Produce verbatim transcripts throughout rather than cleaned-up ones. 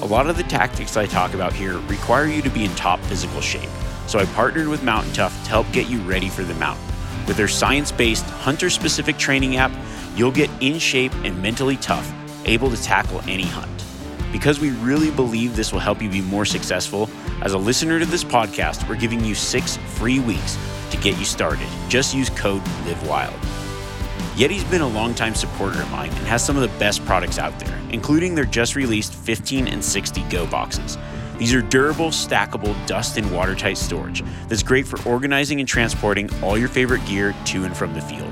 A lot of the tactics I talk about here require you to be in top physical shape, so I partnered with Mountain Tough to help get you ready for the mountain. With their science-based, hunter-specific training app, you'll get in shape and mentally tough, able to tackle any hunt. Because we really believe this will help you be more successful, as a listener to this podcast, we're giving you six free weeks to get you started. Just use code LIVEWILD. Yeti's been a longtime supporter of mine and has some of the best products out there, including their just-released fifteen and sixty Go boxes. These are durable, stackable, dust and watertight storage that's great for organizing and transporting all your favorite gear to and from the field.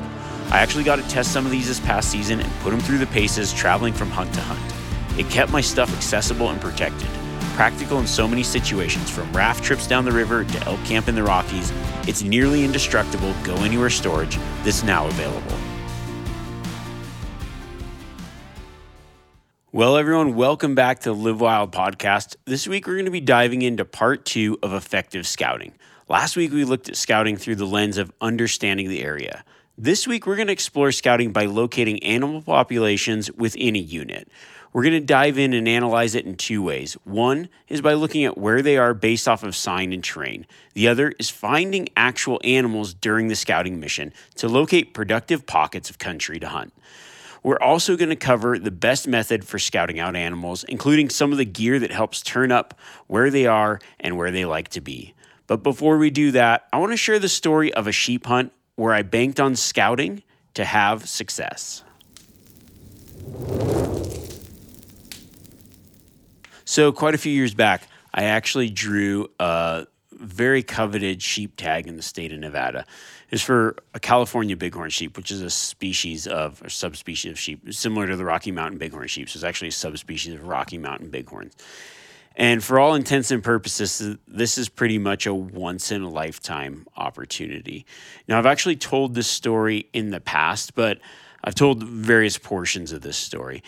I actually got to test some of these this past season and put them through the paces traveling from hunt to hunt. It kept my stuff accessible and protected, practical in so many situations, from raft trips down the river to elk camp in the Rockies. It's nearly indestructible go-anywhere storage that's now available. Well, everyone, welcome back to the Live Wild podcast. This week, we're going to be diving into part two of effective scouting. Last week, we looked at scouting through the lens of understanding the area. This week, we're going to explore scouting by locating animal populations within a unit. We're going to dive in and analyze it in two ways. One is by looking at where they are based off of sign and terrain. The other is finding actual animals during the scouting mission to locate productive pockets of country to hunt. We're also going to cover the best method for scouting out animals, including some of the gear that helps turn up where they are and where they like to be. But before we do that, I want to share the story of a sheep hunt where I banked on scouting to have success. So quite a few years back, I actually drew a very coveted sheep tag in the state of Nevada. It's for a California bighorn sheep, which is a species of, or subspecies of sheep, similar to the Rocky Mountain bighorn sheep. So it's actually a subspecies of Rocky Mountain bighorns. And for all intents and purposes, this is pretty much a once-in-a-lifetime opportunity. Now, I've actually told this story in the past, but I've told various portions of this story.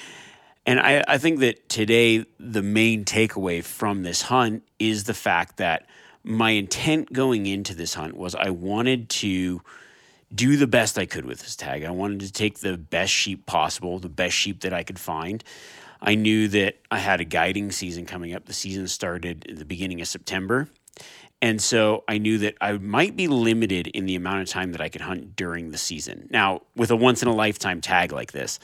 And I, I think that today, the main takeaway from this hunt is the fact that my intent going into this hunt was I wanted to do the best I could with this tag. I wanted to take the best sheep possible, the best sheep that I could find. I knew that I had a guiding season coming up. The season started at the beginning of September. And so I knew that I might be limited in the amount of time that I could hunt during the season. Now, with a once-in-a-lifetime tag like this,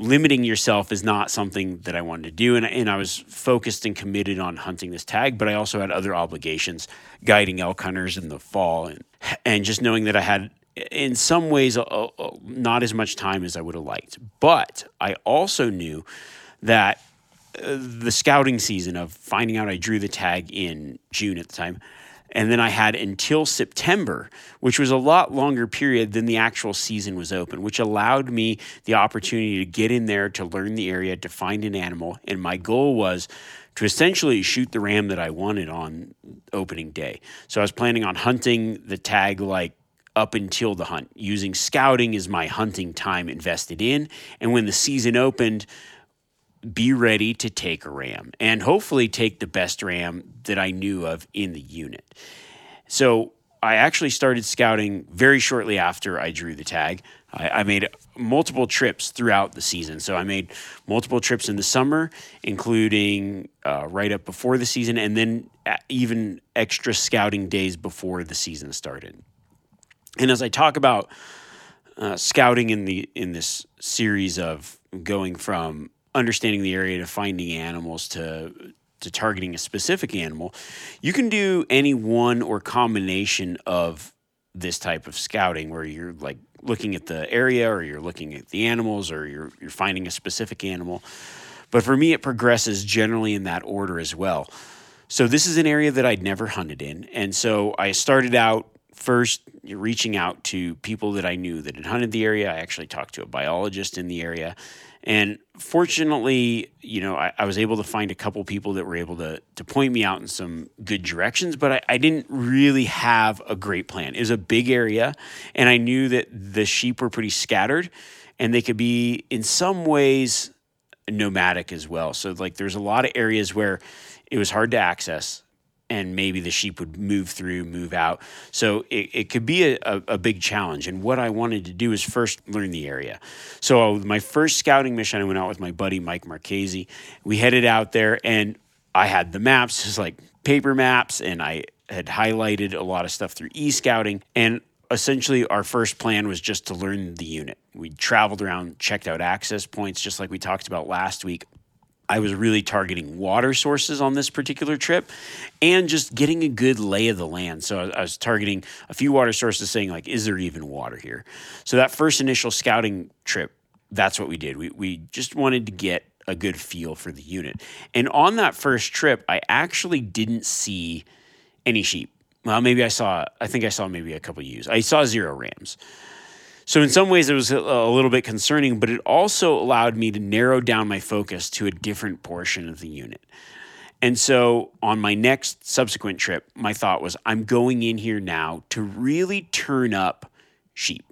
limiting yourself is not something that I wanted to do. And, and I was focused and committed on hunting this tag, but I also had other obligations, guiding elk hunters in the fall, and, and just knowing that I had, in some ways, a, a, not as much time as I would have liked. But I also knew that uh, the scouting season of finding out I drew the tag in June at the time, and then I had until September, which was a lot longer period than the actual season was open, which allowed me the opportunity to get in there, to learn the area, to find an animal. And my goal was to essentially shoot the ram that I wanted on opening day. So I was planning on hunting the tag like up until the hunt, using scouting as my hunting time invested in. And when the season opened, be ready to take a ram and hopefully take the best ram that I knew of in the unit. So I actually started scouting very shortly after I drew the tag. I, I made multiple trips throughout the season. So I made multiple trips in the summer, including uh, right up before the season, and then even extra scouting days before the season started. And as I talk about uh, scouting in the in this series of going from understanding the area to finding animals to to targeting a specific animal, you can do any one or combination of this type of scouting where you're like looking at the area or you're looking at the animals or you're you're finding a specific animal. But for me, it progresses generally in that order as well. So this is an area that I'd never hunted in. And so I started out first reaching out to people that I knew that had hunted the area. I actually talked to a biologist in the area. And fortunately, you know, I, I was able to find a couple people that were able to to point me out in some good directions, but I, I didn't really have a great plan. It was a big area, and I knew that the sheep were pretty scattered, and they could be in some ways nomadic as well. So like there's a lot of areas where it was hard to access, and maybe the sheep would move through, move out. So it, it could be a, a, a big challenge. And what I wanted to do is first learn the area. So my first scouting mission, I went out with my buddy, Mike Marchese. We headed out there and I had the maps, just like paper maps. And I had highlighted a lot of stuff through e-scouting. And essentially our first plan was just to learn the unit. We traveled around, checked out access points, just like we talked about last week. I was really targeting water sources on this particular trip and just getting a good lay of the land. So I was targeting a few water sources, saying like, is there even water here? So that first initial scouting trip, that's what we did. We we just wanted to get a good feel for the unit. And on that first trip, I actually didn't see any sheep. Well, maybe I saw, I think I saw maybe a couple of ewes. I saw zero rams. So in some ways it was a little bit concerning, but it also allowed me to narrow down my focus to a different portion of the unit. And so on my next subsequent trip, my thought was, I'm going in here now to really turn up sheep.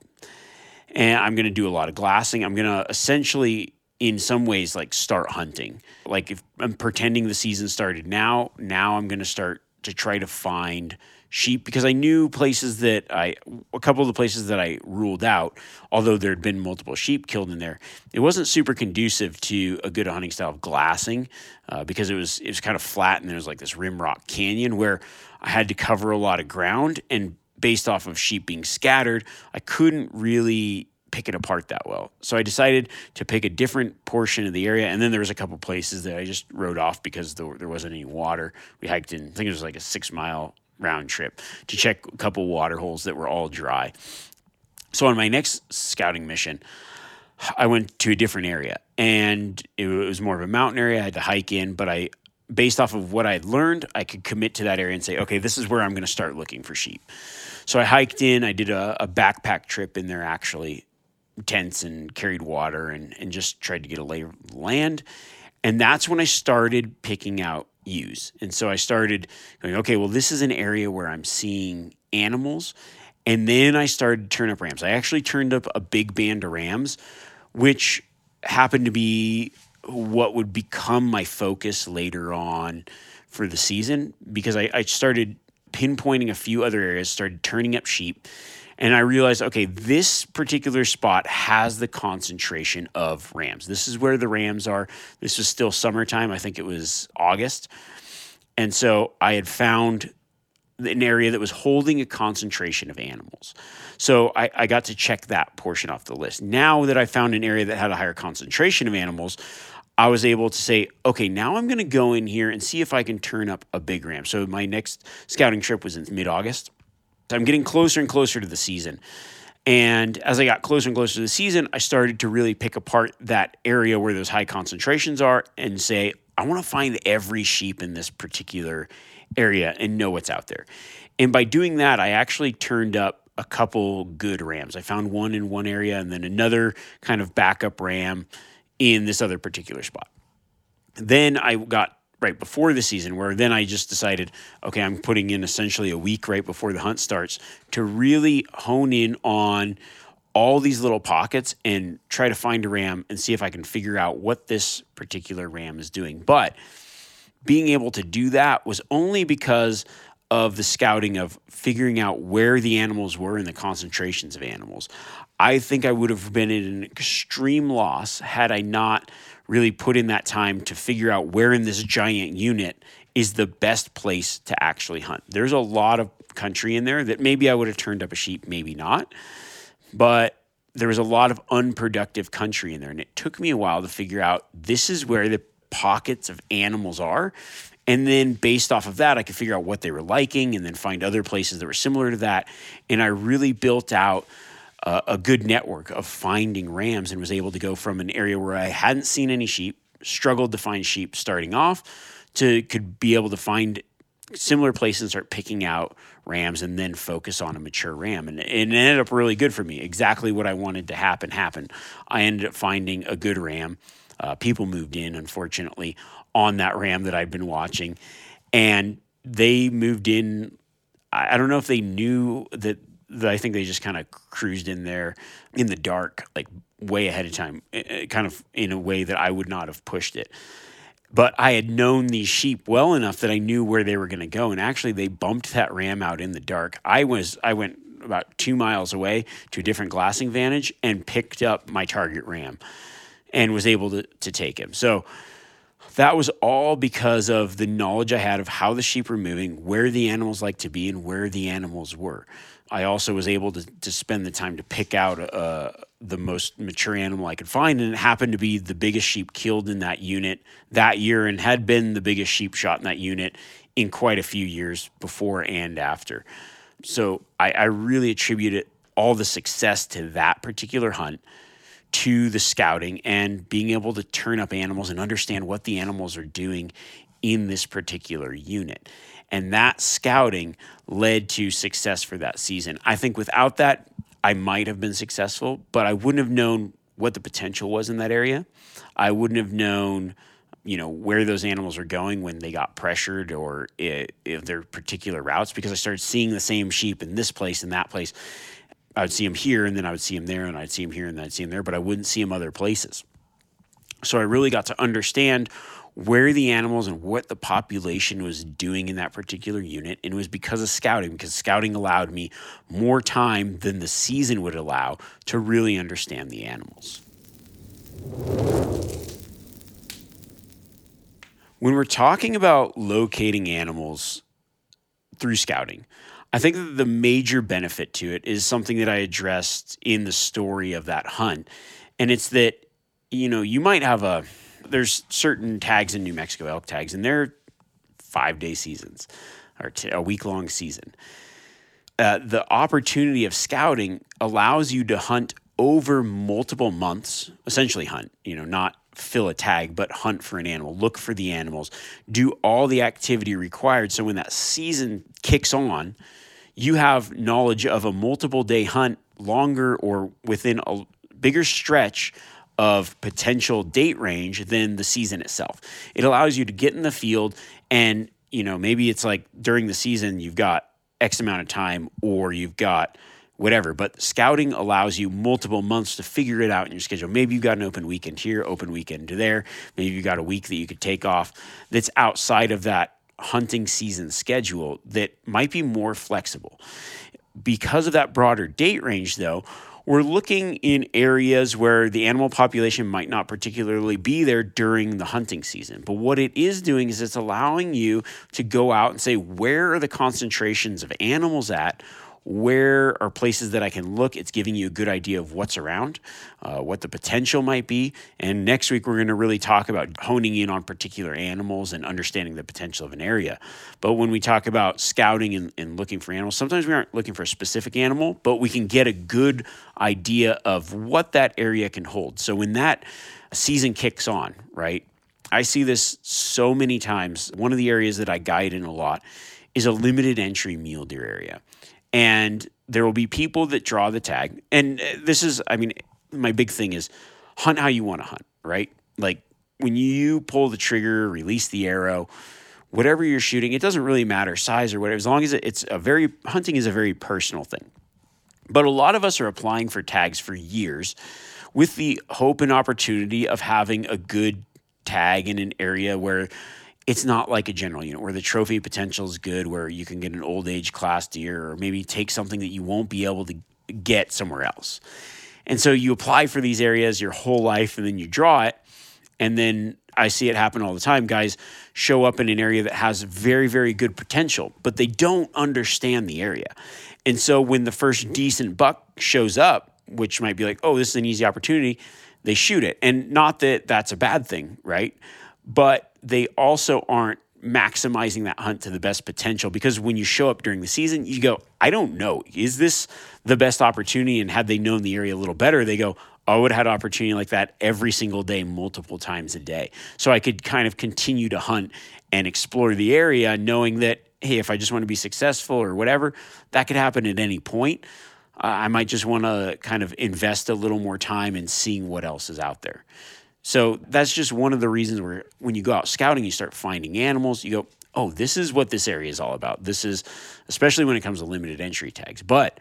And I'm going to do a lot of glassing. I'm going to essentially, in some ways, like start hunting. Like if I'm pretending the season started now, now I'm going to start to try to find sheep, because I knew places that I, a couple of the places that I ruled out, although there had been multiple sheep killed in there, it wasn't super conducive to a good hunting style of glassing uh, because it was it was kind of flat and there was like this rim rock canyon where I had to cover a lot of ground, and based off of sheep being scattered, I couldn't really pick it apart that well. So I decided to pick a different portion of the area. And then there was a couple places that I just rode off because there, there wasn't any water. We hiked in, I think it was like a six mile round trip to check a couple water holes that were all dry. So on my next scouting mission, I went to a different area, and it was more of a mountain area. I had to hike in, but I, based off of what I had learned, I could commit to that area and say, okay, this is where I'm going to start looking for sheep. So I hiked in, I did a, a backpack trip in there, actually, tents and carried water and, and just tried to get a lay of land. And that's when I started picking out ewes. And so I started going, okay, well, this is an area where I'm seeing animals. And then I started to turn up rams. I actually turned up a big band of rams, which happened to be what would become my focus later on for the season, because I, I started pinpointing a few other areas, started turning up sheep. And I realized, okay, this particular spot has the concentration of rams. This is where the rams are. This was still summertime. I think it was August. And so I had found an area that was holding a concentration of animals. So I, I got to check that portion off the list. Now that I found an area that had a higher concentration of animals, I was able to say, okay, now I'm going to go in here and see if I can turn up a big ram. So my next scouting trip was in mid-August. I'm getting closer and closer to the season. And as I got closer and closer to the season, I started to really pick apart that area where those high concentrations are and say, I want to find every sheep in this particular area and know what's out there. And by doing that, I actually turned up a couple good rams. I found one in one area and then another kind of backup ram in this other particular spot. Then I got right before the season, where then I just decided, okay, I'm putting in essentially a week right before the hunt starts to really hone in on all these little pockets and try to find a ram and see if I can figure out what this particular ram is doing. But being able to do that was only because of the scouting of figuring out where the animals were and the concentrations of animals. I think I would have been at an extreme loss had I not really put in that time to figure out where in this giant unit is the best place to actually hunt. There's a lot of country in there that maybe I would have turned up a sheep, maybe not, but there was a lot of unproductive country in there. And it took me a while to figure out this is where the pockets of animals are, And then based off of that, I could figure out what they were liking and then find other places that were similar to that. And I really built out uh, a good network of finding rams and was able to go from an area where I hadn't seen any sheep, struggled to find sheep starting off, to could be able to find similar places and start picking out rams and then focus on a mature ram. And, and it ended up really good for me. Exactly what I wanted to happen happened. I ended up finding a good ram. Uh, people moved in, unfortunately, on that ram that I've been watching. And they moved in. I don't know if they knew that, that I think they just kind of cruised in there in the dark, like way ahead of time, kind of in a way that I would not have pushed it. But I had known these sheep well enough that I knew where they were going to go. And actually, they bumped that ram out in the dark. I was I went about two miles away to a different glassing vantage and picked up my target ram and was able to, to take him. So that was all because of the knowledge I had of how the sheep were moving, where the animals like to be, and where the animals were. I also was able to, to spend the time to pick out uh, the most mature animal I could find, and it happened to be the biggest sheep killed in that unit that year and had been the biggest sheep shot in that unit in quite a few years before and after. So I, I really attribute it, all the success to that particular hunt, to the scouting and being able to turn up animals and understand what the animals are doing in this particular unit. And that scouting led to success for that season. I think without that, I might have been successful, but I wouldn't have known what the potential was in that area. I wouldn't have known, you know, where those animals are going when they got pressured or if their particular routes, because I started seeing the same sheep in this place and that place. I would see them here, and then I would see them there, and I'd see them here, and then I'd see them there, but I wouldn't see them other places. So I really got to understand where the animals and what the population was doing in that particular unit, and it was because of scouting, because scouting allowed me more time than the season would allow to really understand the animals. When we're talking about locating animals through scouting, I think that the major benefit to it is something that I addressed in the story of that hunt. And it's that, you know, you might have a, there's certain tags in New Mexico, elk tags, and they're five day seasons or t- a week long season. Uh, the opportunity of scouting allows you to hunt over multiple months, essentially hunt, you know, not fill a tag, but hunt for an animal, look for the animals, do all the activity required. So when that season kicks on, you have knowledge of a multiple day hunt, longer or within a bigger stretch of potential date range than the season itself. It allows you to get in the field and, you know, maybe it's like during the season you've got X amount of time or you've got whatever, but scouting allows you multiple months to figure it out in your schedule. Maybe you've got an open weekend here, open weekend there. Maybe you've got a week that you could take off that's outside of that hunting season schedule that might be more flexible. Because of that broader date range, though, we're looking in areas where the animal population might not particularly be there during the hunting season. But what it is doing is it's allowing you to go out and say, where are the concentrations of animals at? Where are places that I can look? It's giving you a good idea of what's around, uh, what the potential might be. And next week, we're going to really talk about honing in on particular animals and understanding the potential of an area. But when we talk about scouting and, and looking for animals, sometimes we aren't looking for a specific animal, but we can get a good idea of what that area can hold. So when that season kicks on, right, I see this so many times. One of the areas that I guide in a lot is a limited entry mule deer area. And there will be people that draw the tag. And this is, I mean, my big thing is hunt how you want to hunt, right? Like when you pull the trigger, release the arrow, whatever you're shooting, it doesn't really matter size or whatever, as long as it's a very, hunting is a very personal thing. But a lot of us are applying for tags for years with the hope and opportunity of having a good tag in an area where it's not like a general unit where the trophy potential is good, where you can get an old age class deer or maybe take something that you won't be able to get somewhere else. And so you apply for these areas your whole life and then you draw it. And then I see it happen all the time. Guys show up in an area that has very, very good potential, but they don't understand the area. And so when the first decent buck shows up, which might be like, oh, this is an easy opportunity, they shoot it. And not that that's a bad thing, right? But they also aren't maximizing that hunt to the best potential, because when you show up during the season, you go, I don't know, is this the best opportunity? And had they known the area a little better, they go, I would have had an opportunity like that every single day, multiple times a day. So I could kind of continue to hunt and explore the area knowing that, hey, if I just want to be successful or whatever, that could happen at any point. Uh, I might just want to kind of invest a little more time in seeing what else is out there. So that's just one of the reasons where when you go out scouting, you start finding animals, you go, oh, this is what this area is all about. This is, especially when it comes to limited entry tags. But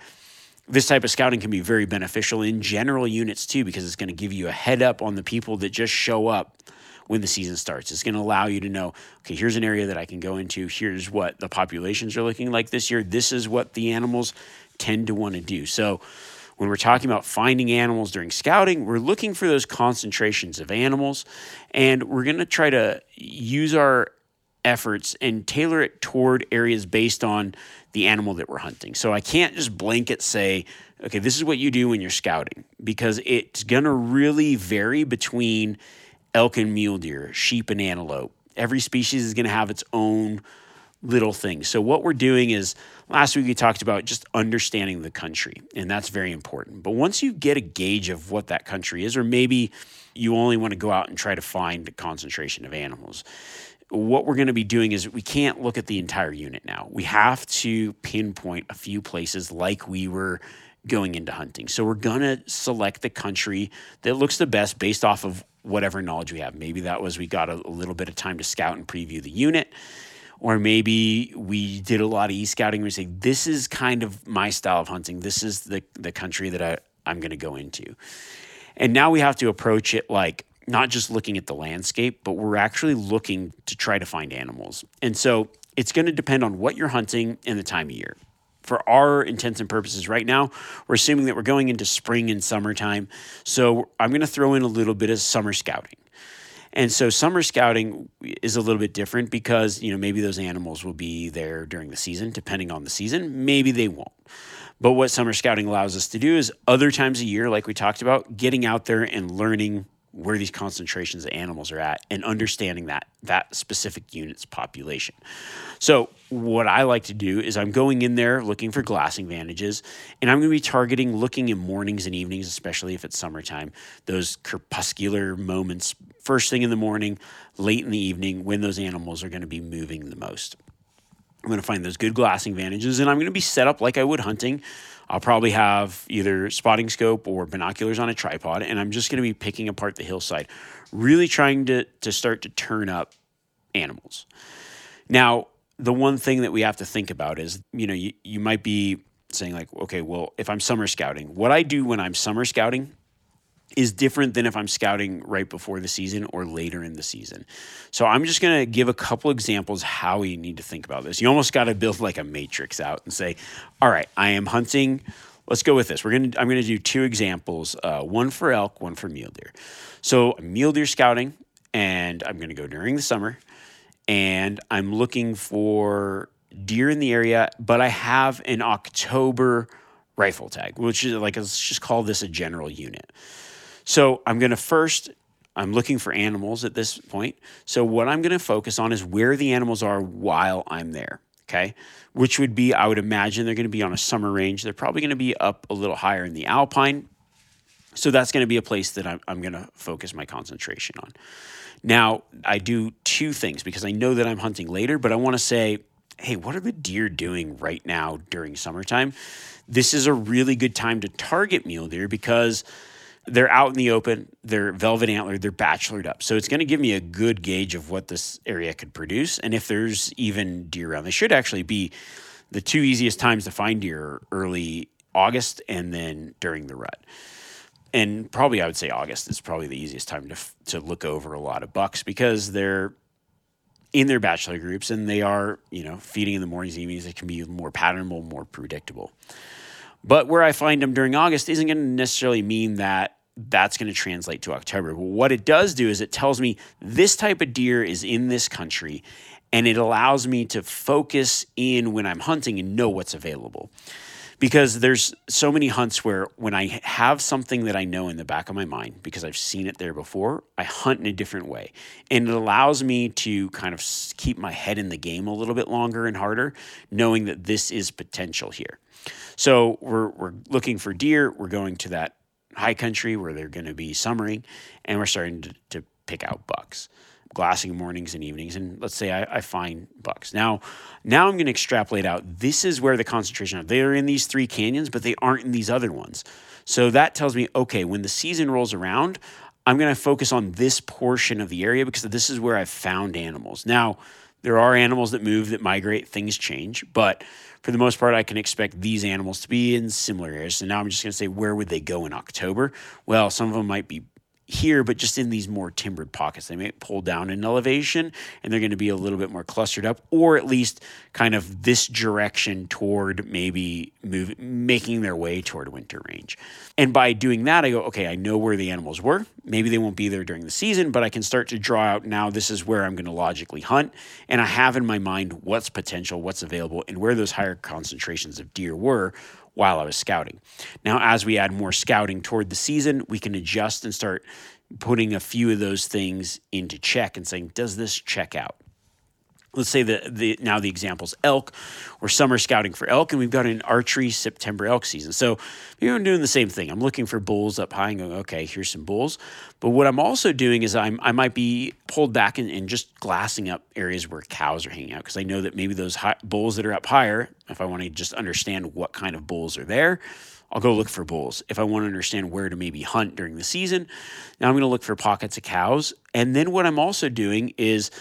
this type of scouting can be very beneficial in general units too, because it's going to give you a head up on the people that just show up when the season starts. It's going to allow you to know, okay, here's an area that I can go into. Here's what the populations are looking like this year. This is what the animals tend to want to do. So when we're talking about finding animals during scouting, we're looking for those concentrations of animals, and we're going to try to use our efforts and tailor it toward areas based on the animal that we're hunting. So I can't just blanket say, okay, this is what you do when you're scouting, because it's going to really vary between elk and mule deer, sheep and antelope. Every species is going to have its own little things. So what we're doing is, last week we talked about just understanding the country, and that's very important. But once you get a gauge of what that country is, or maybe you only want to go out and try to find a concentration of animals, what we're going to be doing is we can't look at the entire unit now. We have to pinpoint a few places like we were going into hunting. So we're going to select the country that looks the best based off of whatever knowledge we have. Maybe that was we got a, a little bit of time to scout and preview the unit. Or maybe we did a lot of e-scouting and we say, this is kind of my style of hunting. This is the, the country that I, I'm going to go into. And now we have to approach it like not just looking at the landscape, but we're actually looking to try to find animals. And so it's going to depend on what you're hunting and the time of year. For our intents and purposes right now, we're assuming that we're going into spring and summertime. So I'm going to throw in a little bit of summer scouting. And so summer scouting is a little bit different because, you know, maybe those animals will be there during the season, depending on the season. Maybe they won't. But what summer scouting allows us to do is other times a year, like we talked about, getting out there and learning where these concentrations of animals are at and understanding that that specific unit's population. So what I like to do is I'm going in there looking for glassing vantages, and I'm going to be targeting looking in mornings and evenings, especially if it's summertime, those crepuscular moments, first thing in the morning, late in the evening, when those animals are going to be moving the most. I'm going to find those good glassing vantages, and I'm going to be set up like I would hunting. I'll probably have either spotting scope or binoculars on a tripod, and I'm just going to be picking apart the hillside, really trying to, to start to turn up animals. Now, the one thing that we have to think about is, you know, you, you might be saying like, okay, well, if I'm summer scouting, what I do when I'm summer scouting is different than if I'm scouting right before the season or later in the season. So I'm just going to give a couple examples how you need to think about this. You almost got to build like a matrix out and say, all right, I am hunting. Let's go with this. We're going to, I'm going to do two examples, uh, one for elk, one for mule deer. So I'm mule deer scouting, and I'm going to go during the summer, and I'm looking for deer in the area, but I have an October rifle tag, which is like, let's just call this a general unit. So I'm going to first, I'm looking for animals at this point. So what I'm going to focus on is where the animals are while I'm there, okay? Which would be, I would imagine they're going to be on a summer range. They're probably going to be up a little higher in the alpine. So that's going to be a place that I'm, I'm going to focus my concentration on. Now, I do two things because I know that I'm hunting later, but I want to say, hey, what are the deer doing right now during summertime? This is a really good time to target mule deer because they're out in the open, they're velvet antlered, they're bachelored up. So it's going to give me a good gauge of what this area could produce. And if there's even deer around, they should actually be the two easiest times to find deer are early August and then during the rut. And probably I would say August is probably the easiest time to to look over a lot of bucks because they're in their bachelor groups and they are, you know, feeding in the mornings and evenings. It can be more patternable, more predictable. But where I find them during August isn't going to necessarily mean that that's going to translate to October. But what it does do is it tells me this type of deer is in this country, and it allows me to focus in when I'm hunting and know what's available. because there's so many hunts where when I have something that I know in the back of my mind, because I've seen it there before, I hunt in a different way. And it allows me to kind of keep my head in the game a little bit longer and harder, knowing that this is potential here. So we're we're looking for deer. We're going to that high country where they're going to be summering, and we're starting to, to pick out bucks, glassing mornings and evenings, and let's say I, I find bucks. Now, now I'm going to extrapolate out. This is where the concentration of they're in these three canyons, but they aren't in these other ones. So that tells me, okay, when the season rolls around, I'm going to focus on this portion of the area because this is where I've found animals. Now, there are animals that move, that migrate, things change, but for the most part, I can expect these animals to be in similar areas. So now I'm just going to say, where would they go in October? Well, some of them might be here, but just in these more timbered pockets. They may pull down in elevation, and they're going to be a little bit more clustered up, or at least kind of this direction toward maybe move, making their way toward winter range. And by doing that, I go, okay, I know where the animals were. Maybe they won't be there during the season, but I can start to draw out now this is where I'm going to logically hunt, and I have in my mind what's potential, what's available, and where those higher concentrations of deer were while I was scouting. Now, as we add more scouting toward the season, we can adjust and start putting a few of those things into check and saying, does this check out? Let's say that the, now the example's elk. We're summer scouting for elk, and we've got an archery September elk season. So maybe I'm doing the same thing. I'm looking for bulls up high and going, okay, here's some bulls. But what I'm also doing is I'm, I might be pulled back and, and just glassing up areas where cows are hanging out, because I know that maybe those high, bulls that are up higher, if I want to just understand what kind of bulls are there, I'll go look for bulls. If I want to understand where to maybe hunt during the season, now I'm going to look for pockets of cows. And then what I'm also doing is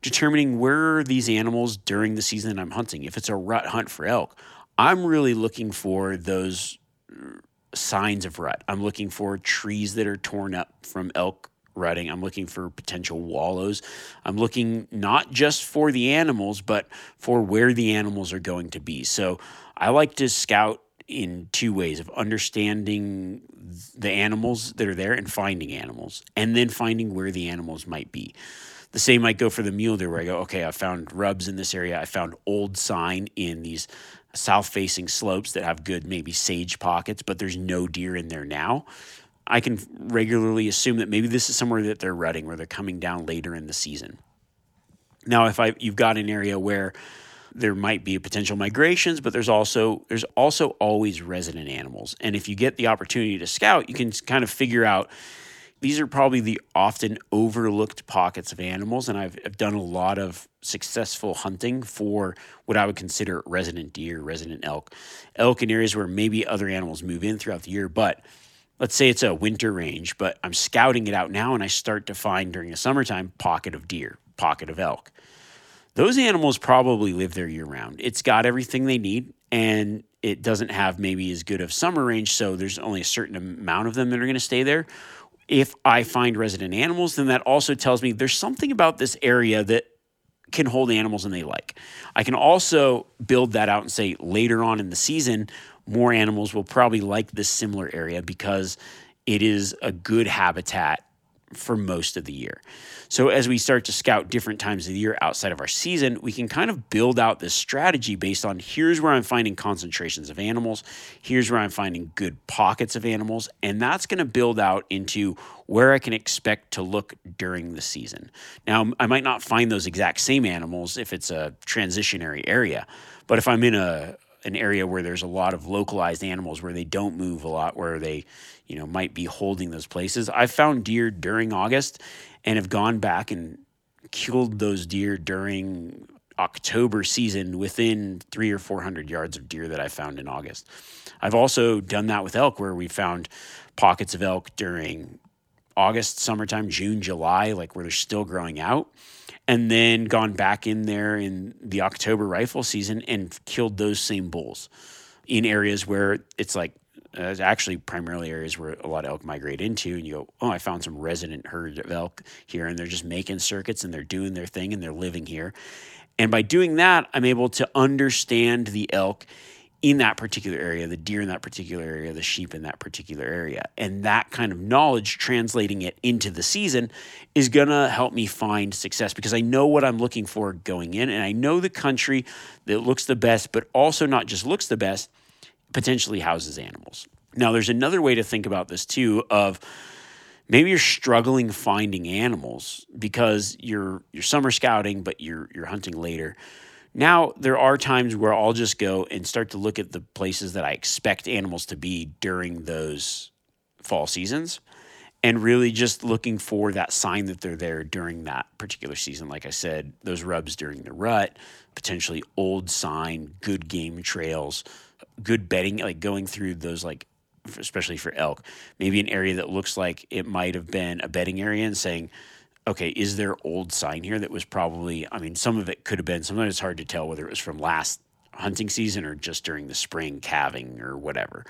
determining where are these animals during the season I'm hunting. If it's a rut hunt for elk, I'm really looking for those signs of rut. I'm looking for trees that are torn up from elk rutting. I'm looking for potential wallows. I'm looking not just for the animals, but for where the animals are going to be. So I like to scout in two ways: of understanding the animals that are there and finding animals, and then finding where the animals might be. The same might go for the mule deer, where I go, okay, I found rubs in this area. I found old sign in these south-facing slopes that have good maybe sage pockets, but there's no deer in there now. I can regularly assume that maybe this is somewhere that they're rutting, where they're coming down later in the season. Now, if I you've got an area where there might be potential migrations, but there's also there's also always resident animals. And if you get the opportunity to scout, you can kind of figure out, these are probably the often overlooked pockets of animals, and I've, I've done a lot of successful hunting for what I would consider resident deer, resident elk. Elk in areas where maybe other animals move in throughout the year, but let's say it's a winter range, but I'm scouting it out now, and I start to find during the summertime pocket of deer, pocket of elk. Those animals probably live there year-round. It's got everything they need, and it doesn't have maybe as good of summer range, so there's only a certain amount of them that are going to stay there. If I find resident animals, then that also tells me there's something about this area that can hold animals and they like. I can also build that out and say later on in the season, more animals will probably like this similar area because it is a good habitat for most of the year. So as we start to scout different times of the year outside of our season, we can kind of build out this strategy based on here's where I'm finding concentrations of animals, here's where I'm finding good pockets of animals, and that's going to build out into where I can expect to look during the season. Now, I might not find those exact same animals if it's a transitionary area, but if I'm in a an area where there's a lot of localized animals, where they don't move a lot, where they, you know, might be holding those places. I've found deer during August and have gone back and killed those deer during October season within three or four hundred yards of deer that I found in August. I've also done that with elk, where we found pockets of elk during August, summertime, June, July, like where they're still growing out. And then gone back in there in the October rifle season and killed those same bulls in areas where it's like, uh, it's actually primarily areas where a lot of elk migrate into. And you go, oh, I found some resident herd of elk here, and they're just making circuits and they're doing their thing and they're living here. And by doing that, I'm able to understand the elk in that particular area, the deer in that particular area, the sheep in that particular area. And that kind of knowledge, translating it into the season, is gonna help me find success because I know what I'm looking for going in, and I know the country that looks the best, but also not just looks the best, potentially houses animals. Now, there's another way to think about this too, of maybe you're struggling finding animals because you're you're summer scouting, but you're you're hunting later. Now, there are times where I'll just go and start to look at the places that I expect animals to be during those fall seasons, and really just looking for that sign that they're there during that particular season. Like I said, those rubs during the rut, potentially old sign, good game trails, good bedding, like going through those, like especially for elk, maybe an area that looks like it might have been a bedding area and saying, okay, is there old sign here that was probably, I mean, some of it could have been, sometimes it's hard to tell whether it was from last hunting season or just during the spring calving or whatever.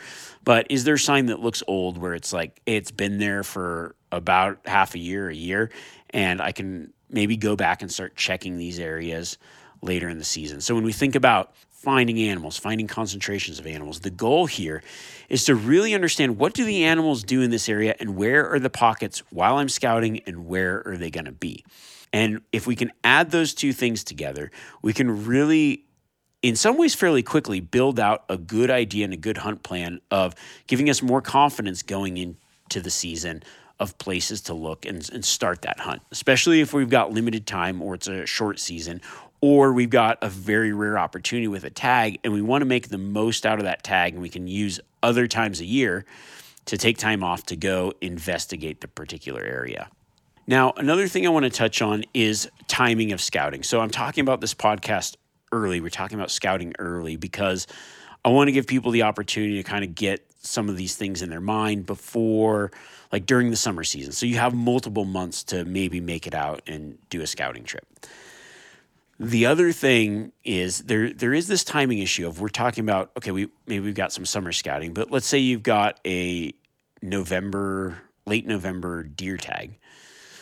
But is there a sign that looks old where it's like, it's been there for about half a year, a year, and I can maybe go back and start checking these areas later in the season. So when we think about finding animals, finding concentrations of animals, the goal here is to really understand what do the animals do in this area and where are the pockets while I'm scouting and where are they going to be. And if we can add those two things together, we can really, in some ways fairly quickly, build out a good idea and a good hunt plan of giving us more confidence going into the season of places to look and, and start that hunt, especially if we've got limited time or it's a short season, or we've got a very rare opportunity with a tag and we want to make the most out of that tag, and we can use other times a year to take time off to go investigate the particular area. Now, another thing I want to touch on is timing of scouting. So I'm talking about this podcast early. We're talking about scouting early because I want to give people the opportunity to kind of get some of these things in their mind before, like during the summer season. So you have multiple months to maybe make it out and do a scouting trip. The other thing is there there is this timing issue of we're talking about, okay, we maybe we've got some summer scouting, but let's say you've got a November, late November deer tag.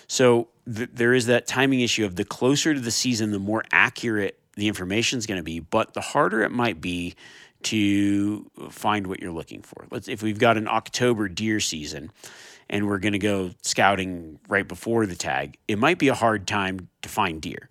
So th- there is that timing issue of the closer to the season, the more accurate the information is going to be, but the harder it might be to find what you're looking for. Let's if we've got an October deer season and we're going to go scouting right before the tag, it might be a hard time to find deer.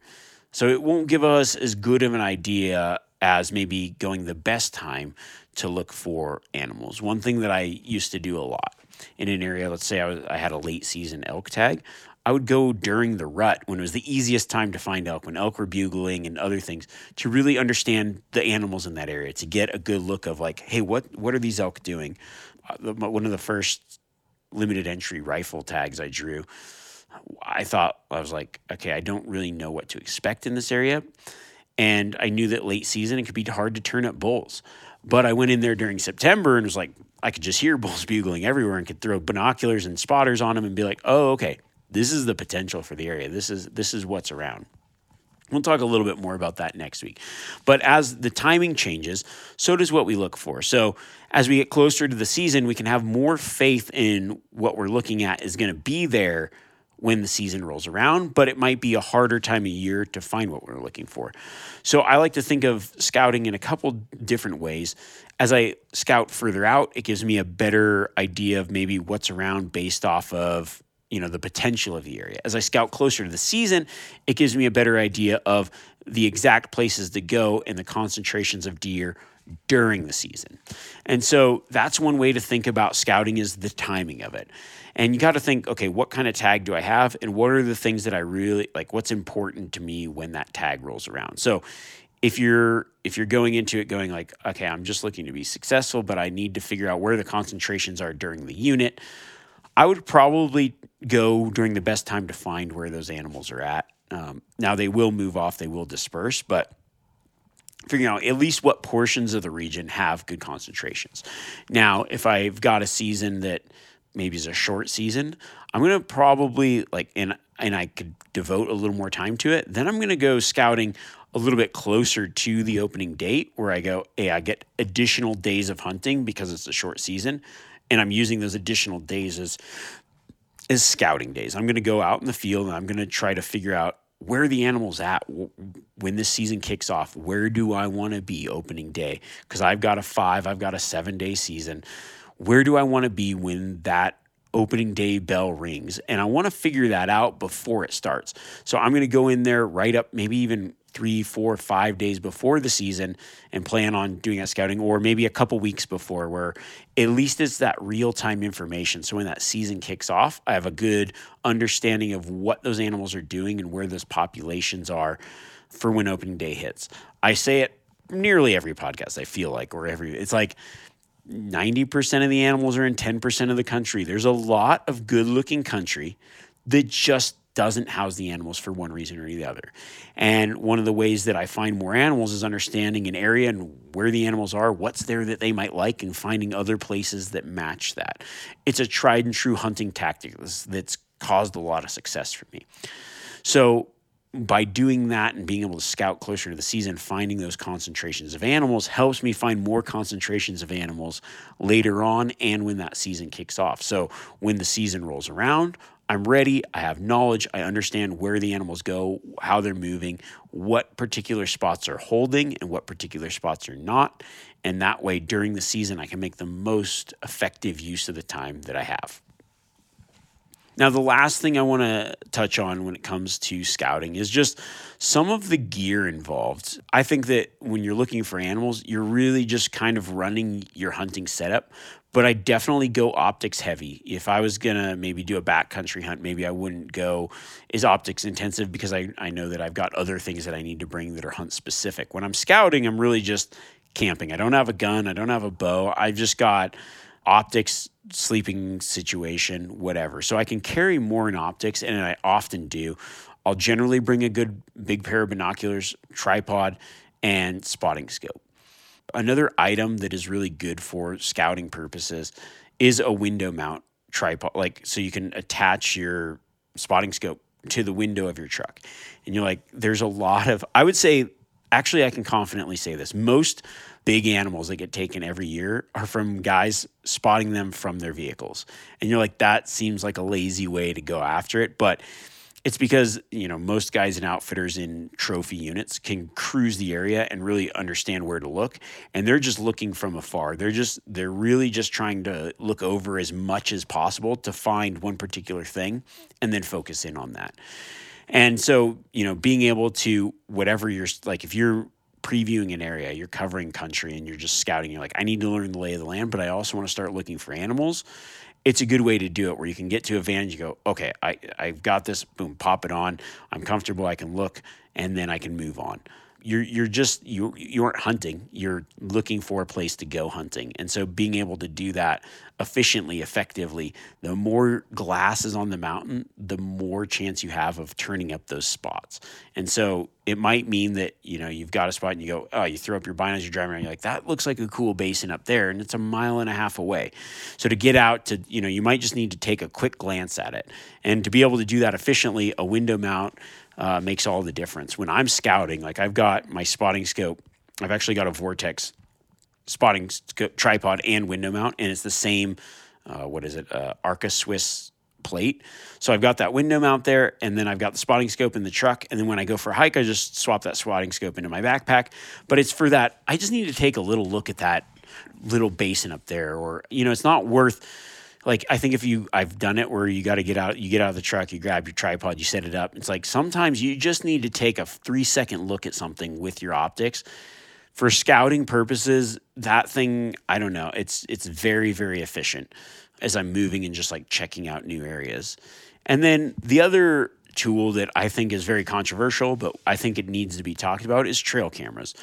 So it won't give us as good of an idea as maybe going the best time to look for animals. One thing that I used to do a lot in an area, let's say I, was, I had a late season elk tag, I would go during the rut when it was the easiest time to find elk, when elk were bugling and other things, to really understand the animals in that area, to get a good look of like, hey, what, what are these elk doing? Uh, one of the first limited entry rifle tags I drew, I thought, I was like, okay, I don't really know what to expect in this area. And I knew that late season, it could be hard to turn up bulls. But I went in there during September and was like, I could just hear bulls bugling everywhere and could throw binoculars and spotters on them and be like, oh, okay, this is the potential for the area. This is this is what's around. We'll talk a little bit more about that next week. But as the timing changes, so does what we look for. So as we get closer to the season, we can have more faith in what we're looking at is going to be there when the season rolls around, but it might be a harder time of year to find what we're looking for. So I like to think of scouting in a couple different ways. As I scout further out, it gives me a better idea of maybe what's around based off of, you know, the potential of the area. As I scout closer to the season, it gives me a better idea of the exact places to go and the concentrations of deer during the season. And so that's one way to think about scouting, is the timing of it. And you got to think, okay, what kind of tag do I have? And what are the things that I really like, what's important to me when that tag rolls around? So if you're, if you're going into it going like, okay, I'm just looking to be successful, but I need to figure out where the concentrations are during the unit, I would probably go during the best time to find where those animals are at. Um, now they will move off, they will disperse, but figuring out at least what portions of the region have good concentrations. Now, if I've got a season that maybe is a short season, I'm going to probably like, and, and I could devote a little more time to it. Then I'm going to go scouting a little bit closer to the opening date, where I go, hey, I get additional days of hunting because it's a short season. And I'm using those additional days as, as scouting days. I'm going to go out in the field and I'm going to try to figure out where are the animals at when this season kicks off. Where do I want to be opening day? Because I've got a five, I've got a seven-day season. Where do I want to be when that opening day bell rings? And I want to figure that out before it starts. So I'm going to go in there right up, maybe even three, four, five days before the season and plan on doing that scouting, or maybe a couple weeks before, where at least it's that real-time information. So when that season kicks off, I have a good understanding of what those animals are doing and where those populations are for when opening day hits. I say it nearly every podcast, I feel like, or every, it's like ninety percent of the animals are in ten percent of the country. There's a lot of good-looking country that just doesn't house the animals for one reason or the other. And one of the ways that I find more animals is understanding an area and where the animals are, what's there that they might like, and finding other places that match that. It's a tried and true hunting tactic that's caused a lot of success for me. So by doing that and being able to scout closer to the season, finding those concentrations of animals helps me find more concentrations of animals later on and when that season kicks off. So when the season rolls around, I'm ready, I have knowledge, I understand where the animals go, how they're moving, what particular spots are holding and what particular spots are not. And that way, during the season, I can make the most effective use of the time that I have. Now, the last thing I want to touch on when it comes to scouting is just some of the gear involved. I think that when you're looking for animals, you're really just kind of running your hunting setup, but I definitely go optics heavy. If I was going to maybe do a backcountry hunt, maybe I wouldn't go as optics intensive because I, I know that I've got other things that I need to bring that are hunt specific. When I'm scouting, I'm really just camping. I don't have a gun. I don't have a bow. I've just got optics, sleeping situation, whatever. So I can carry more in optics, and I often do. I'll generally bring a good big pair of binoculars, tripod, and spotting scope. Another item that is really good for scouting purposes is a window mount tripod. Like, so you can attach your spotting scope to the window of your truck. And you're like, there's a lot of, I would say, actually, I can confidently say this. Most big animals that get taken every year are from guys spotting them from their vehicles. And you're like, that seems like a lazy way to go after it. But it's because, you know, most guys and outfitters in trophy units can cruise the area and really understand where to look. And they're just looking from afar. They're just, they're really just trying to look over as much as possible to find one particular thing and then focus in on that. And so, you know, being able to, whatever you're, like if you're previewing an area, you're covering country and you're just scouting, you're like, I need to learn the lay of the land, but I also want to start looking for animals. It's a good way to do it where you can get to a van and you go, okay, I, I've got this, boom, pop it on. I'm comfortable, I can look, and then I can move on. You're you're just, you you aren't hunting, you're looking for a place to go hunting. And so being able to do that efficiently, effectively, the more glass is on the mountain, the more chance you have of turning up those spots. And so it might mean that, you know, you've got a spot and you go, oh, you throw up your binos, you're driving around, you're like, that looks like a cool basin up there, and it's a mile and a half away. So to get out to, you know, you might just need to take a quick glance at it. And to be able to do that efficiently, a window mount, Uh, makes all the difference. When I'm scouting, like I've got my spotting scope, I've actually got a Vortex spotting scope, tripod and window mount, and it's the same, uh, what is it, uh, Arca Swiss plate. So I've got that window mount there, and then I've got the spotting scope in the truck, and then when I go for a hike, I just swap that spotting scope into my backpack. But it's for that, I just need to take a little look at that little basin up there, or, you know, it's not worth... Like, I think if you, I've done it where you got to get out, you get out of the truck, you grab your tripod, you set it up. It's like, sometimes you just need to take a three second look at something with your optics. For scouting purposes, that thing, I don't know, it's, it's very, very efficient as I'm moving and just like checking out new areas. And then the other tool that I think is very controversial, but I think it needs to be talked about, is trail cameras.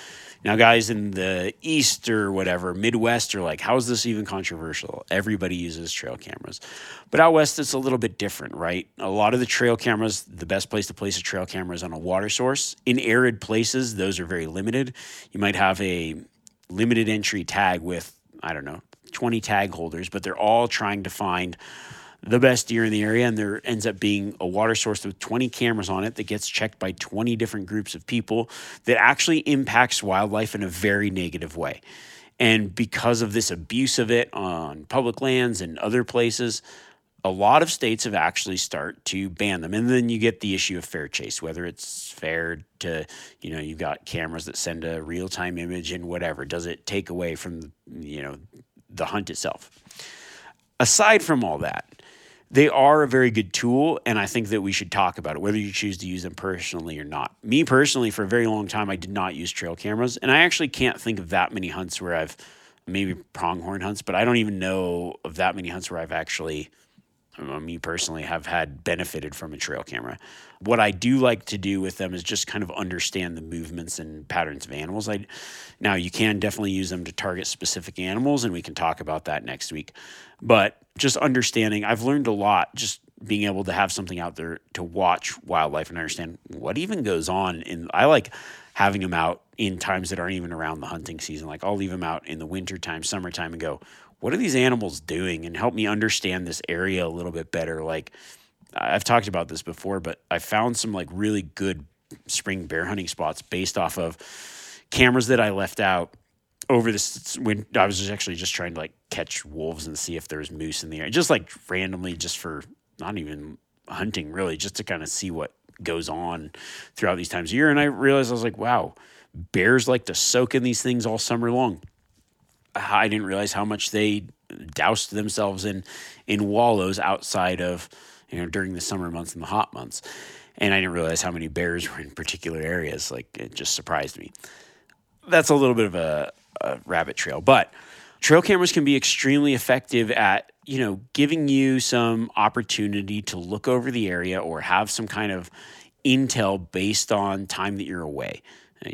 Now, guys in the East or whatever, Midwest, are like, how is this even controversial? Everybody uses trail cameras. But out West, it's a little bit different, right? A lot of the trail cameras, the best place to place a trail camera is on a water source. In arid places, those are very limited. You might have a limited entry tag with, I don't know, twenty tag holders, but they're all trying to find the best deer in the area, and there ends up being a water source with twenty cameras on it that gets checked by twenty different groups of people that actually impacts wildlife in a very negative way. And because of this abuse of it on public lands and other places, a lot of states have actually start to ban them. And then you get the issue of fair chase, whether it's fair to, you know, you've got cameras that send a real-time image and whatever. Does it take away from, you know, the hunt itself? Aside from all that, they are a very good tool, and I think that we should talk about it, whether you choose to use them personally or not. Me personally, for a very long time, I did not use trail cameras, and I actually can't think of that many hunts where I've, maybe pronghorn hunts, but I don't even know of that many hunts where I've actually, I don't know, me personally, have had benefited from a trail camera. What I do like to do with them is just kind of understand the movements and patterns of animals. I, now, you can definitely use them to target specific animals, and we can talk about that next week. But just understanding, I've learned a lot just being able to have something out there to watch wildlife and understand what even goes on. And I like having them out in times that aren't even around the hunting season. Like I'll leave them out in the wintertime, summertime, and go, what are these animals doing? And help me understand this area a little bit better. Like I've talked about this before, but I found some like really good spring bear hunting spots based off of cameras that I left out over this, when I was just actually just trying to like catch wolves and see if there was moose in the area, just like randomly, just for not even hunting really, just to kind of see what goes on throughout these times of year. And I realized, I was like, wow, bears like to soak in these things all summer long. I didn't realize how much they doused themselves in in wallows outside of, you know, during the summer months and the hot months. And I didn't realize how many bears were in particular areas. Like, it just surprised me. That's a little bit of a, a rabbit trail, but trail cameras can be extremely effective at, you know, giving you some opportunity to look over the area or have some kind of intel based on time that you're away.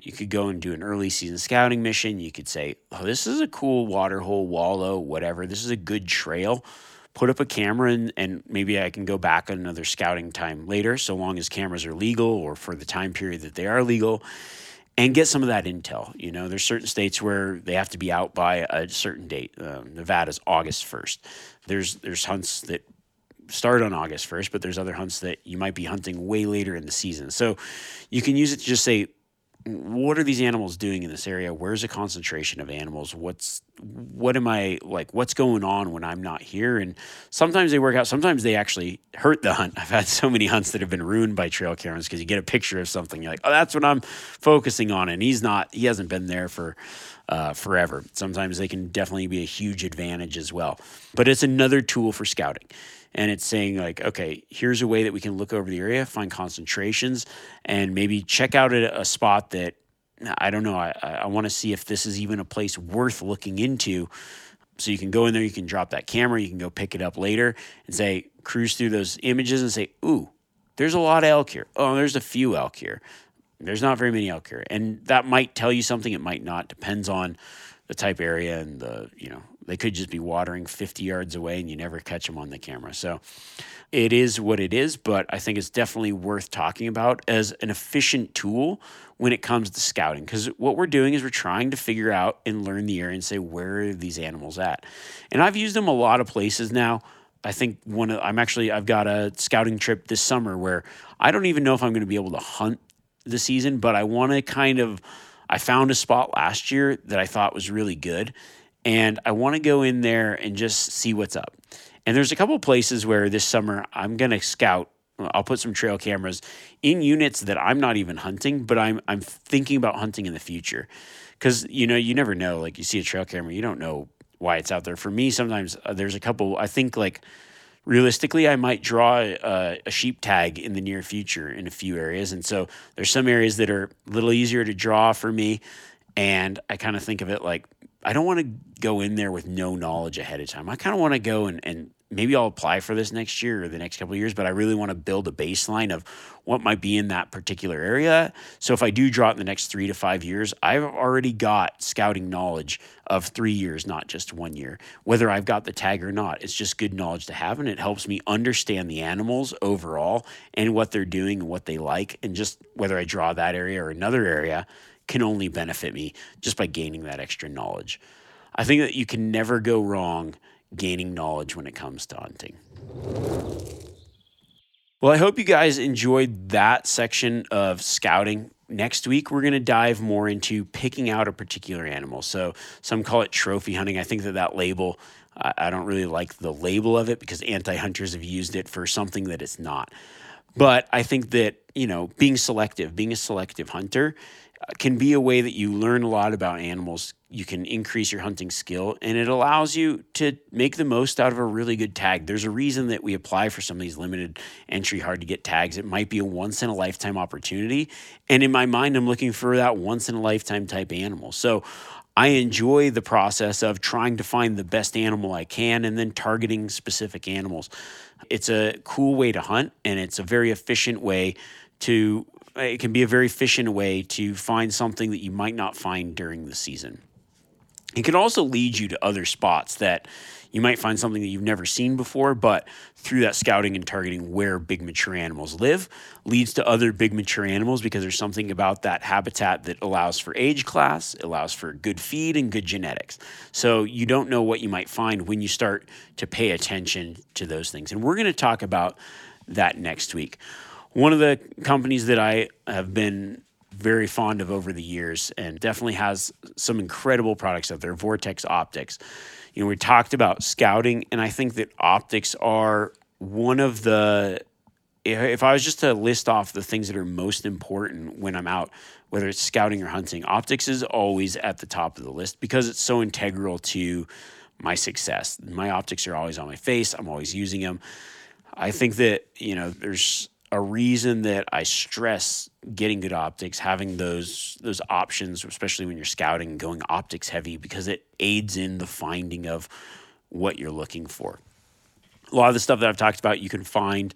You could go and do an early season scouting mission. You could say, oh, this is a cool water hole, wallow, whatever. This is a good trail. Put up a camera and, and maybe I can go back another scouting time later, so long as cameras are legal or for the time period that they are legal, and get some of that intel. You know, there's certain states where they have to be out by a certain date. Uh, Nevada's August first. There's there's hunts that start on August first, but there's other hunts that you might be hunting way later in the season. So you can use it to just say, what are these animals doing in this area? Where's the concentration of animals? What's, what am I like, what's going on when I'm not here? And sometimes they work out. Sometimes they actually hurt the hunt. I've had so many hunts that have been ruined by trail cameras because you get a picture of something. You're like, oh, that's what I'm focusing on. And he's not, he hasn't been there for uh, forever. Sometimes they can definitely be a huge advantage as well, but it's another tool for scouting. And it's saying like, okay, here's a way that we can look over the area, find concentrations, and maybe check out a, a spot that, I don't know, I, I want to see if this is even a place worth looking into. So you can go in there, you can drop that camera, you can go pick it up later and say, cruise through those images and say, ooh, there's a lot of elk here. Oh, there's a few elk here. There's not very many elk here. And that might tell you something, it might not, depends on the type area and the, you know, they could just be watering fifty yards away and you never catch them on the camera. So it is what it is, but I think it's definitely worth talking about as an efficient tool when it comes to scouting. Because what we're doing is we're trying to figure out and learn the area and say, where are these animals at? And I've used them a lot of places now. I think one of, I'm actually, I've got a scouting trip this summer where I don't even know if I'm going to be able to hunt the season, but I want to kind of, I found a spot last year that I thought was really good. And I want to go in there and just see what's up. And there's a couple of places where this summer I'm going to scout. I'll put some trail cameras in units that I'm not even hunting, but I'm I'm thinking about hunting in the future. Because, you know, you never know. Like, you see a trail camera, you don't know why it's out there. For me, sometimes uh, there's a couple, I think, like, realistically, I might draw a, a sheep tag in the near future in a few areas. And so there's some areas that are a little easier to draw for me. And I kind of think of it like, I don't want to go in there with no knowledge ahead of time. I kind of want to go and, and maybe I'll apply for this next year or the next couple of years, but I really want to build a baseline of what might be in that particular area. So if I do draw it in the next three to five years, I've already got scouting knowledge of three years, not just one year, whether I've got the tag or not. It's just good knowledge to have, and it helps me understand the animals overall and what they're doing and what they like, and just whether I draw that area or another area can only benefit me just by gaining that extra knowledge. I think that you can never go wrong gaining knowledge when it comes to hunting. Well, I hope you guys enjoyed that section of scouting. Next week, we're going to dive more into picking out a particular animal. So some call it trophy hunting. I think that that label, I don't really like the label of it because anti-hunters have used it for something that it's not. But I think that, you know, being selective, being a selective hunter, can be a way that you learn a lot about animals, you can increase your hunting skill, and it allows you to make the most out of a really good tag. There's a reason that we apply for some of these limited entry, hard to get tags. It might be a once in a lifetime opportunity. And in my mind, I'm looking for that once in a lifetime type animal. So I enjoy the process of trying to find the best animal I can and then targeting specific animals. It's a cool way to hunt, and it's a very efficient way to, it can be a very efficient way to find something that you might not find during the season. It can also lead you to other spots that you might find something that you've never seen before, but through that scouting and targeting where big mature animals live leads to other big mature animals, because there's something about that habitat that allows for age class, allows for good feed and good genetics. So you don't know what you might find when you start to pay attention to those things. And we're going to talk about that next week. One of the companies that I have been very fond of over the years and definitely has some incredible products out there, Vortex Optics. You know, we talked about scouting, and I think that optics are one of the, if I was just to list off the things that are most important when I'm out, whether it's scouting or hunting, optics is always at the top of the list because it's so integral to my success. My optics are always on my face. I'm always using them. I think that, you know, there's a reason that I stress getting good optics, having those those options, especially when you're scouting, going optics heavy, because it aids in the finding of what you're looking for. A lot of the stuff that I've talked about you can find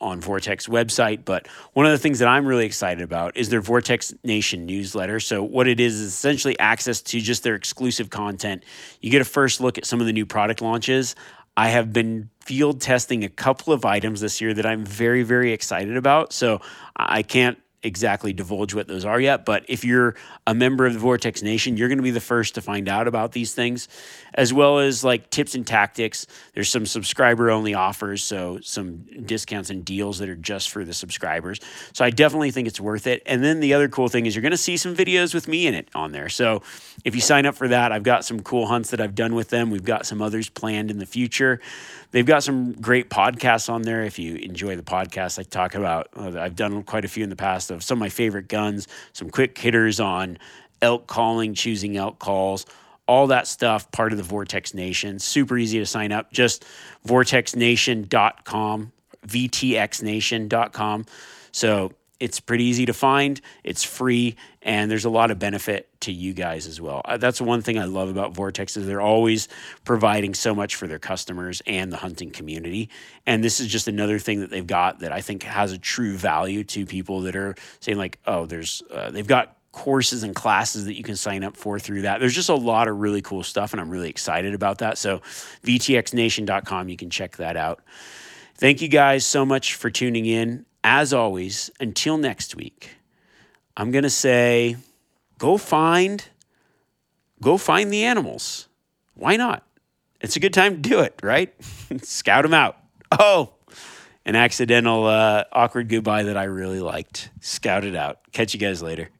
on Vortex website, but one of the things that I'm really excited about is their Vortex Nation newsletter. So what it is is essentially access to just their exclusive content. You get a first look at some of the new product launches. I have been field testing a couple of items this year that I'm very, very excited about. So I can't exactly divulge what those are yet, but if you're a member of the Vortex Nation, you're going to be the first to find out about these things, as well as like tips and tactics. There's some subscriber-only offers, so some discounts and deals that are just for the subscribers. So I definitely think it's worth it. And then the other cool thing is you're going to see some videos with me in it on there. So if you sign up for that, I've got some cool hunts that I've done with them. We've got some others planned in the future. They've got some great podcasts on there. If you enjoy the podcast, I talk about, I've done quite a few in the past, of some of my favorite guns, some quick hitters on elk calling, choosing elk calls, all that stuff, part of the Vortex Nation. Super easy to sign up. Just vortex nation dot com, v t x nation dot com. So it's pretty easy to find. It's free, and there's a lot of benefit to you guys as well. That's one thing I love about Vortex is they're always providing so much for their customers and the hunting community. And this is just another thing that they've got that I think has a true value to people that are saying like, oh, there's uh, they've got courses and classes that you can sign up for through that. There's just a lot of really cool stuff, and I'm really excited about that. So v t x nation dot com, you can check that out. Thank you guys so much for tuning in. As always, until next week, I'm going to say, go find, go find the animals. Why not? It's a good time to do it, right? Scout them out. Oh, an accidental uh, awkward goodbye that I really liked. Scout it out. Catch you guys later.